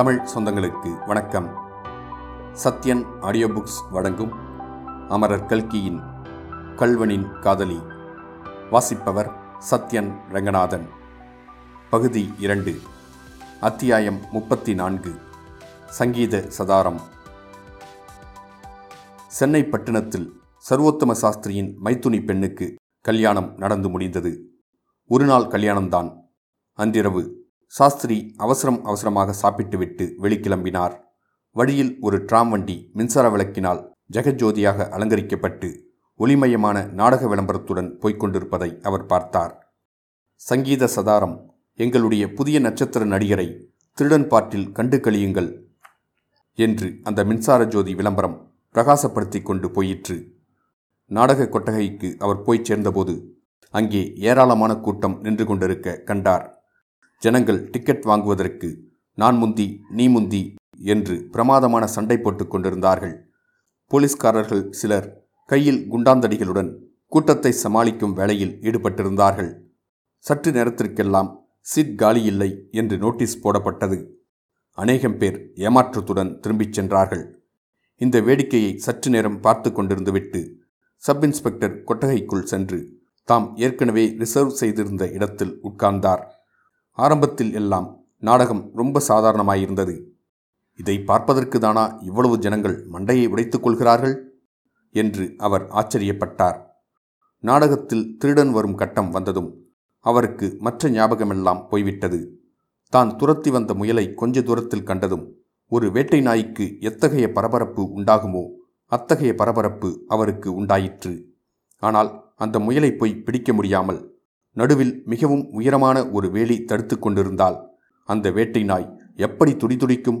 தமிழ் சொந்தங்களுக்கு வணக்கம். Sathyan audio books வழங்கும் அமரர் கல்கியின் கல்வனின் காதலி. வாசிப்பவர் சத்யன் ரங்கநாதன். பகுதி 2, அத்தியாயம் 34, சங்கீத சதாரம். சென்னை பட்டணத்தில் சர்வோத்தம சாஸ்திரியின் மைத்துனி பெண்ணுக்கு கல்யாணம் நடந்து முடிந்தது. ஒரு நாள் கல்யாணம்தான். அன்றிரவு சாஸ்திரி அவசரமாக சாப்பிட்டுவிட்டு வெளிக்கிளம்பினார். வழியில் ஒரு டிராம் வண்டி மின்சார விளக்கினால் ஜெகஜோதியாக அலங்கரிக்கப்பட்டு ஒளிமயமான நாடக விளம்பரத்துடன் போய்கொண்டிருப்பதை அவர் பார்த்தார். சங்கீத சதாரம், எங்களுடைய புதிய நட்சத்திர நடிகரை திருடன் பாட்டில் கண்டு கழியுங்கள் என்று அந்த மின்சார ஜோதி விளம்பரம் பிரகாசப்படுத்தி கொண்டு போயிற்று. நாடக கொட்டகைக்கு அவர் போய் சேர்ந்தபோது அங்கே ஏராளமான கூட்டம் நின்று கொண்டிருக்க கண்டார். ஜனங்கள் டிக்கெட் வாங்குவதற்கு நான் முந்தி நீ முந்தி என்று பிரமாதமான சண்டை போட்டு கொண்டிருந்தார்கள். போலீஸ்காரர்கள் சிலர் கையில் குண்டாந்தடிகளுடன் கூட்டத்தை சமாளிக்கும் வேளையில் ஈடுபட்டிருந்தார்கள். சற்று நேரத்திற்கெல்லாம் சீட் காலியில்லை என்று நோட்டீஸ் போடப்பட்டது. அநேகம் பேர் ஏமாற்றத்துடன் திரும்பிச் சென்றார்கள். இந்த வேடிக்கையை சற்று நேரம் பார்த்து கொண்டிருந்துவிட்டு சப் இன்ஸ்பெக்டர் கொட்டகைக்குள் சென்று தாம் ஏற்கனவே ரிசர்வ் செய்திருந்த இடத்தில் உட்கார்ந்தார். ஆரம்பத்தில் எல்லாம் நாடகம் ரொம்ப சாதாரணமாயிருந்தது. இதை பார்ப்பதற்கு தானா இவ்வளவு ஜனங்கள் மண்டையை உடைத்துக் கொள்கிறார்கள் என்று அவர் ஆச்சரியப்பட்டார். நாடகத்தில் திருடன் வரும் கட்டம் வந்ததும் அவருக்கு மற்ற ஞாபகமெல்லாம் போய்விட்டது. தான் துரத்தி வந்த முயலை கொஞ்ச தூரத்தில் கண்டதும் ஒரு வேட்டை நாய்க்கு எத்தகைய பரபரப்பு உண்டாகுமோ அத்தகைய பரபரப்பு அவருக்கு உண்டாயிற்று. ஆனால் அந்த முயலை போய் பிடிக்க முடியாமல் நடுவில் மிகவும் உயரமான ஒரு வேலி தடுத்து கொண்டிருந்தால் அந்த வேட்டை நாய் எப்படி துடிதுடிக்கும்?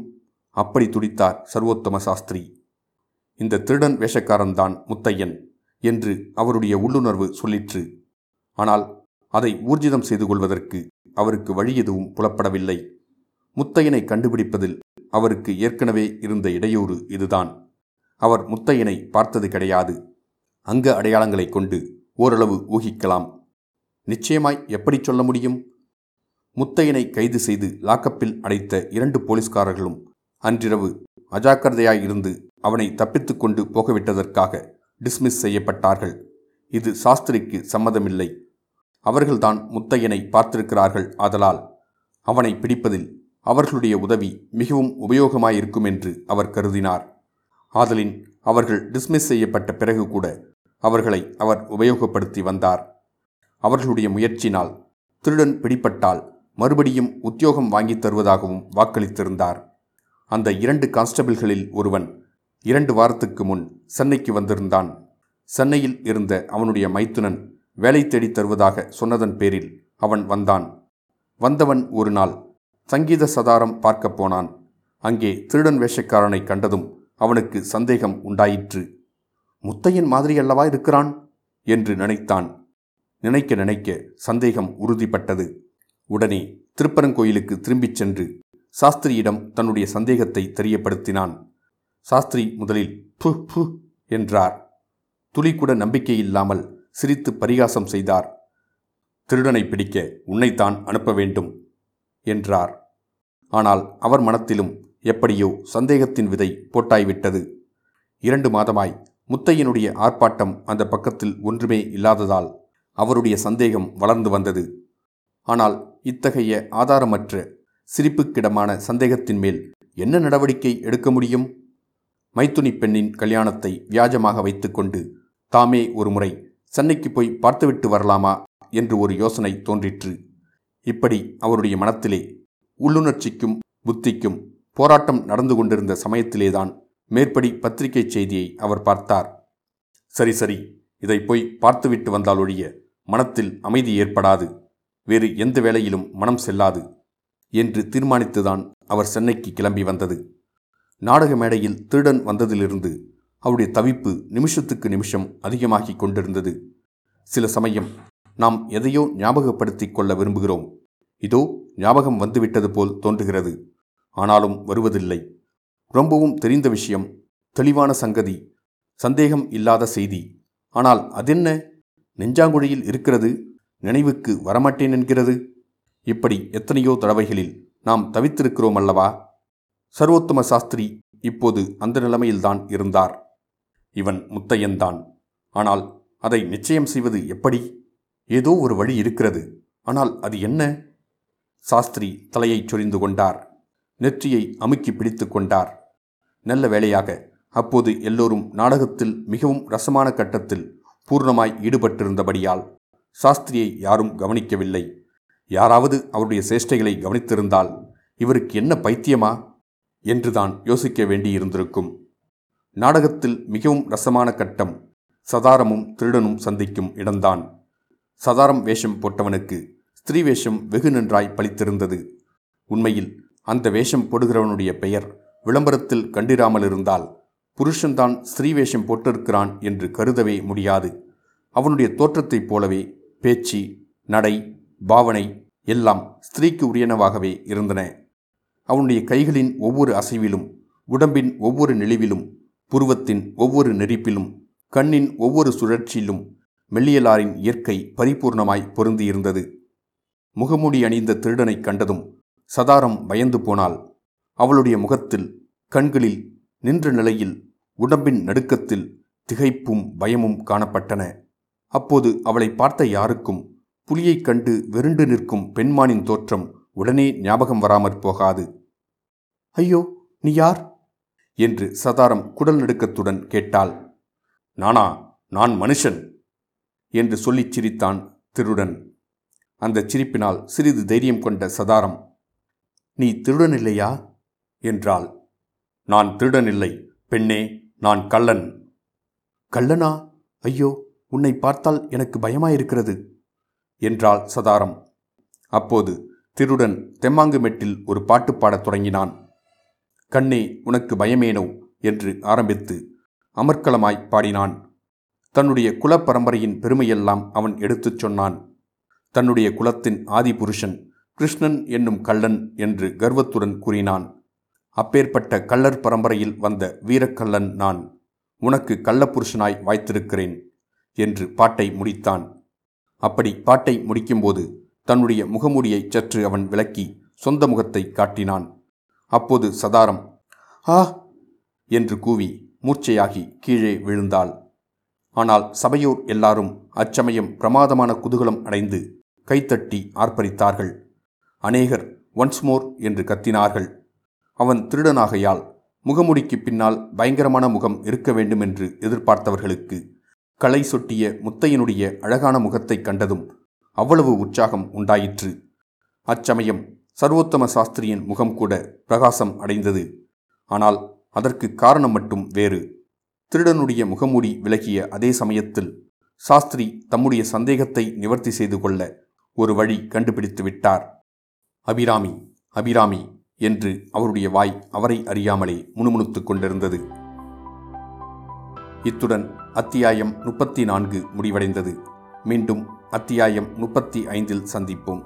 அப்படி துடித்தார் சர்வோத்தம சாஸ்திரி. இந்த திருடன் வேஷக்காரன்தான் முத்தையன் என்று அவருடைய உள்ளுணர்வு சொல்லிற்று. ஆனால் அதை ஊர்ஜிதம் செய்து கொள்வதற்கு அவருக்கு வழி எதுவும் புலப்படவில்லை. முத்தையனை கண்டுபிடிப்பதில் அவருக்கு ஏற்கனவே இருந்த இடையூறு இதுதான். அவர் முத்தையனை பார்த்தது கிடையாது. அங்க அடையாளங்களை கொண்டு ஓரளவு ஊகிக்கலாம். நிச்சயமாய் எப்படி சொல்ல முடியும்? முத்தையனை கைது செய்து லாக்கப்பில் அடைத்த 2 போலீஸ்காரர்களும் அன்றிரவு அஜாக்கிரதையாயிருந்து அவனை தப்பித்து கொண்டு போகவிட்டதற்காக டிஸ்மிஸ் செய்யப்பட்டார்கள். இது சாஸ்திரிக்கு சம்மதமில்லை. அவர்கள்தான் முத்தையனை பார்த்திருக்கிறார்கள். ஆதலால் அவனை பிடிப்பதில் அவர்களுடைய உதவி மிகவும் உபயோகமாயிருக்கும் என்று அவர் கருதினார். ஆதலின் அவர்கள் டிஸ்மிஸ் செய்யப்பட்ட பிறகு கூட அவர்களை அவர் உபயோகப்படுத்தி வந்தார். அவர்களுடைய முயற்சினால் திருடன் பிடிபட்டால் மறுபடியும் உத்தியோகம் வாங்கி தருவதாகவும் வாக்களித்திருந்தார். அந்த 2 கான்ஸ்டபிள்களில் ஒருவன் 2 வாரத்துக்கு முன் சென்னைக்கு வந்திருந்தான். சென்னையில் இருந்த அவனுடைய மைத்துனன் வேலை தேடி தருவதாக சொன்னதன் பேரில் அவன் வந்தான். வந்தவன் ஒரு நாள் சங்கீத சதாரம் பார்க்கப் போனான். அங்கே திருடன் வேஷக்காரனை கண்டதும் அவனுக்கு சந்தேகம் உண்டாயிற்று. முத்தையன் மாதிரி அல்லவா இருக்கிறான் என்று நினைத்தான். நினைக்க சந்தேகம் உறுதிப்பட்டது. உடனே திருப்பரங்கோயிலுக்கு திரும்பிச் சென்று சாஸ்திரியிடம் தன்னுடைய சந்தேகத்தை தெரியப்படுத்தினான். சாஸ்திரி முதலில் பு பு என்றார். துளிக்கூட நம்பிக்கையில்லாமல் சிரித்து பரிகாசம் செய்தார். திருடனை பிடிக்க உன்னைத்தான் அனுப்ப வேண்டும் என்றார். ஆனால் அவர் மனத்திலும் எப்படியோ சந்தேகத்தின் விதை போட்டாய்விட்டது. 2 மாதமாய் முத்தையனுடைய ஆர்ப்பாட்டம் அந்த பக்கத்தில் ஒன்றுமே இல்லாததால் அவருடைய சந்தேகம் வளர்ந்து வந்தது. ஆனால் இத்தகைய ஆதாரமற்ற சிரிப்புக்கிடமான சந்தேகத்தின் மேல் என்ன நடவடிக்கை எடுக்க முடியும்? மைத்துனி பெண்ணின் கல்யாணத்தை வியாஜமாக வைத்துக்கொண்டு தாமே ஒரு முறை சென்னைக்கு போய் பார்த்துவிட்டு வரலாமா என்று ஒரு யோசனை தோன்றிற்று. இப்படி அவருடைய மனத்திலே உள்ளுணர்ச்சிக்கும் புத்திக்கும் போராட்டம் நடந்து கொண்டிருந்த சமயத்திலேதான் மேற்படி பத்திரிகை செய்தியை அவர் பார்த்தார். சரி, இதை போய் பார்த்துவிட்டு வந்தால் ஒழிய மனத்தில் அமைதி ஏற்படாது, வேறு எந்த வேளையிலும் மனம் செல்லாது என்று தீர்மானித்துதான் அவர் சென்னைக்கு கிளம்பி வந்தது. நாடக மேடையில் திருடன் வந்ததிலிருந்து அவருடைய தவிப்பு நிமிஷத்துக்கு நிமிஷம் அதிகமாகி கொண்டிருந்தது. சில சமயம் நாம் எதையோ ஞாபகப்படுத்தி கொள்ள விரும்புகிறோம். இதோ ஞாபகம் வந்துவிட்டது போல் தோன்றுகிறது. ஆனாலும் வருவதில்லை. ரொம்பவும் தெரிந்த விஷயம், தெளிவான சங்கதி, சந்தேகம் இல்லாத செய்தி. ஆனால் அதென்ன நெஞ்சாங்குழியில் இருக்கிறது, நினைவுக்கு வரமாட்டேன் என்கிறது. இப்படி எத்தனையோ தடவைகளில் நாம் தவித்திருக்கிறோம் அல்லவா? சர்வோத்தம சாஸ்திரி இப்போது அந்த நிலைமையில்தான் இருந்தார். இவன் முத்தையன்தான். ஆனால் அதை நிச்சயம் செய்வது எப்படி? ஏதோ ஒரு வழி இருக்கிறது, ஆனால் அது என்ன? சாஸ்திரி தலையை சொரிந்து கொண்டார். நெற்றியை அமுக்கி பிடித்து கொண்டார். நல்ல வேளையாக அப்போது எல்லோரும் நாடகத்தில் மிகவும் ரசமான கட்டத்தில் பூர்ணமாய் ஈடுபட்டிருந்தபடியால் சாஸ்திரியை யாரும் கவனிக்கவில்லை. யாராவது அவருடைய சேஷ்டைகளை கவனித்திருந்தால் இவருக்கு என்ன பைத்தியமா என்றுதான் யோசிக்க வேண்டியிருந்திருக்கும். நாடகத்தில் மிகவும் ரசமான கட்டம் சதாரமும் திருடனும் சந்திக்கும் இடம்தான். சதாரம் வேஷம் போட்டவனுக்கு ஸ்திரீ வேஷம் வெகு நன்றாய் பளித்திருந்தது. உண்மையில் அந்த வேஷம் போடுகிறவனுடைய பெயர் விளம்பரத்தில் கண்டிராமலிருந்தால் புருஷன்தான் ஸ்திரீ வேஷம் போட்டிருக்கிறான் என்று கருதவே முடியாது. அவனுடைய தோற்றத்தைப் போலவே பேச்சு, நடை, பாவனை எல்லாம் ஸ்திரீக்கு உரியனவாகவே இருந்தன. அவனுடைய கைகளின் ஒவ்வொரு அசைவிலும், உடம்பின் ஒவ்வொரு நெளிவிலும், புருவத்தின் ஒவ்வொரு நெறிப்பிலும், கண்ணின் ஒவ்வொரு சுழற்சியிலும் மெல்லியலாரின் இயற்கை பரிபூர்ணமாய் பொருந்தியிருந்தது. முகமூடி அணிந்த திருடனை கண்டதும் சதாரம் பயந்து போனால் அவளுடைய முகத்தில், கண்களில், நின்ற நிலையில், உடம்பின் நடுக்கத்தில் திகைப்பும் பயமும் காணப்பட்டன. அப்போது அவளை பார்த்த யாருக்கும் புலியைக் கண்டு வெருண்டு நிற்கும் பெண்மானின் தோற்றம் உடனே ஞாபகம் வராமற் போகாது. ஐயோ, நீ யார் என்று சதாரம் குடல் நடுக்கத்துடன் கேட்டாள். நானா, நான் மனுஷன் என்று சொல்லிச் சிரித்தான் திருடன். அந்த சிரிப்பினால் சிறிது தைரியம் கொண்ட சதாரம், நீ திருடன் இல்லையா என்றாள். நான் திருடன் இல்லை பெண்ணே, நான் கள்ளன். கள்ளனா? ஐயோ, உன்னை பார்த்தால் எனக்கு பயமாயிருக்கிறது என்றாள் சதாரம். அப்போது திருடன் தெம்மாங்கு மெட்டில் ஒரு பாட்டு பாடத் தொடங்கினான். கண்ணே உனக்கு பயமேனோ என்று ஆரம்பித்து அமர்க்களமாய் பாடினான். தன்னுடைய குல பரம்பரையின் பெருமையெல்லாம் அவன் எடுத்துச் சொன்னான். தன்னுடைய குலத்தின் ஆதி புருஷன் கிருஷ்ணன் என்னும் கள்ளன் என்று கர்வத்துடன் கூறினான். அப்பேற்பட்ட கள்ளர் பரம்பரையில் வந்த வீரக்கள்ளன் நான், உனக்கு கள்ளப்புருஷனாய் வாய்த்திருக்கிறேன் என்று பாட்டை முடித்தான். அப்படி பாட்டை முடிக்கும்போது தன்னுடைய முகமூடியை சற்று அவன் விலக்கி சொந்த முகத்தை காட்டினான். அப்போது சதாரம் ஆ என்று கூவி மூர்ச்சையாகி கீழே விழுந்தாள். ஆனால் சபையோர் எல்லாரும் அச்சமயம் பிரமாதமான குதூகலம் அடைந்து கைத்தட்டி ஆர்ப்பரித்தார்கள். அநேகர் ஒன்ஸ்மோர் என்று கத்தினார்கள். அவன் திருடனாகையால் முகமுடிக்கு பின்னால் பயங்கரமான முகம் இருக்க வேண்டும் என்று எதிர்பார்த்தவர்களுக்கு களை சொட்டிய முத்தையனுடைய அழகான முகத்தை கண்டதும் அவ்வளவு உற்சாகம் உண்டாயிற்று. அச்சமயம் சர்வோத்தம சாஸ்திரியின் முகம் கூட பிரகாசம் அடைந்தது. ஆனால் அதற்கு காரணம் மட்டும் வேறு. திருடனுடைய முகமூடி விலகிய அதே சமயத்தில் சாஸ்திரி தம்முடைய சந்தேகத்தை நிவர்த்தி செய்து கொள்ள ஒரு வழி கண்டுபிடித்து விட்டார். அபிராமி, அபிராமி என்று அவருடைய வாய் அவரை அறியாமலே முணுமுணுத்து கொண்டிருந்தது. இத்துடன் அத்தியாயம் 34 முடிவடைந்தது. மீண்டும் அத்தியாயம் 35இல் சந்திப்போம்.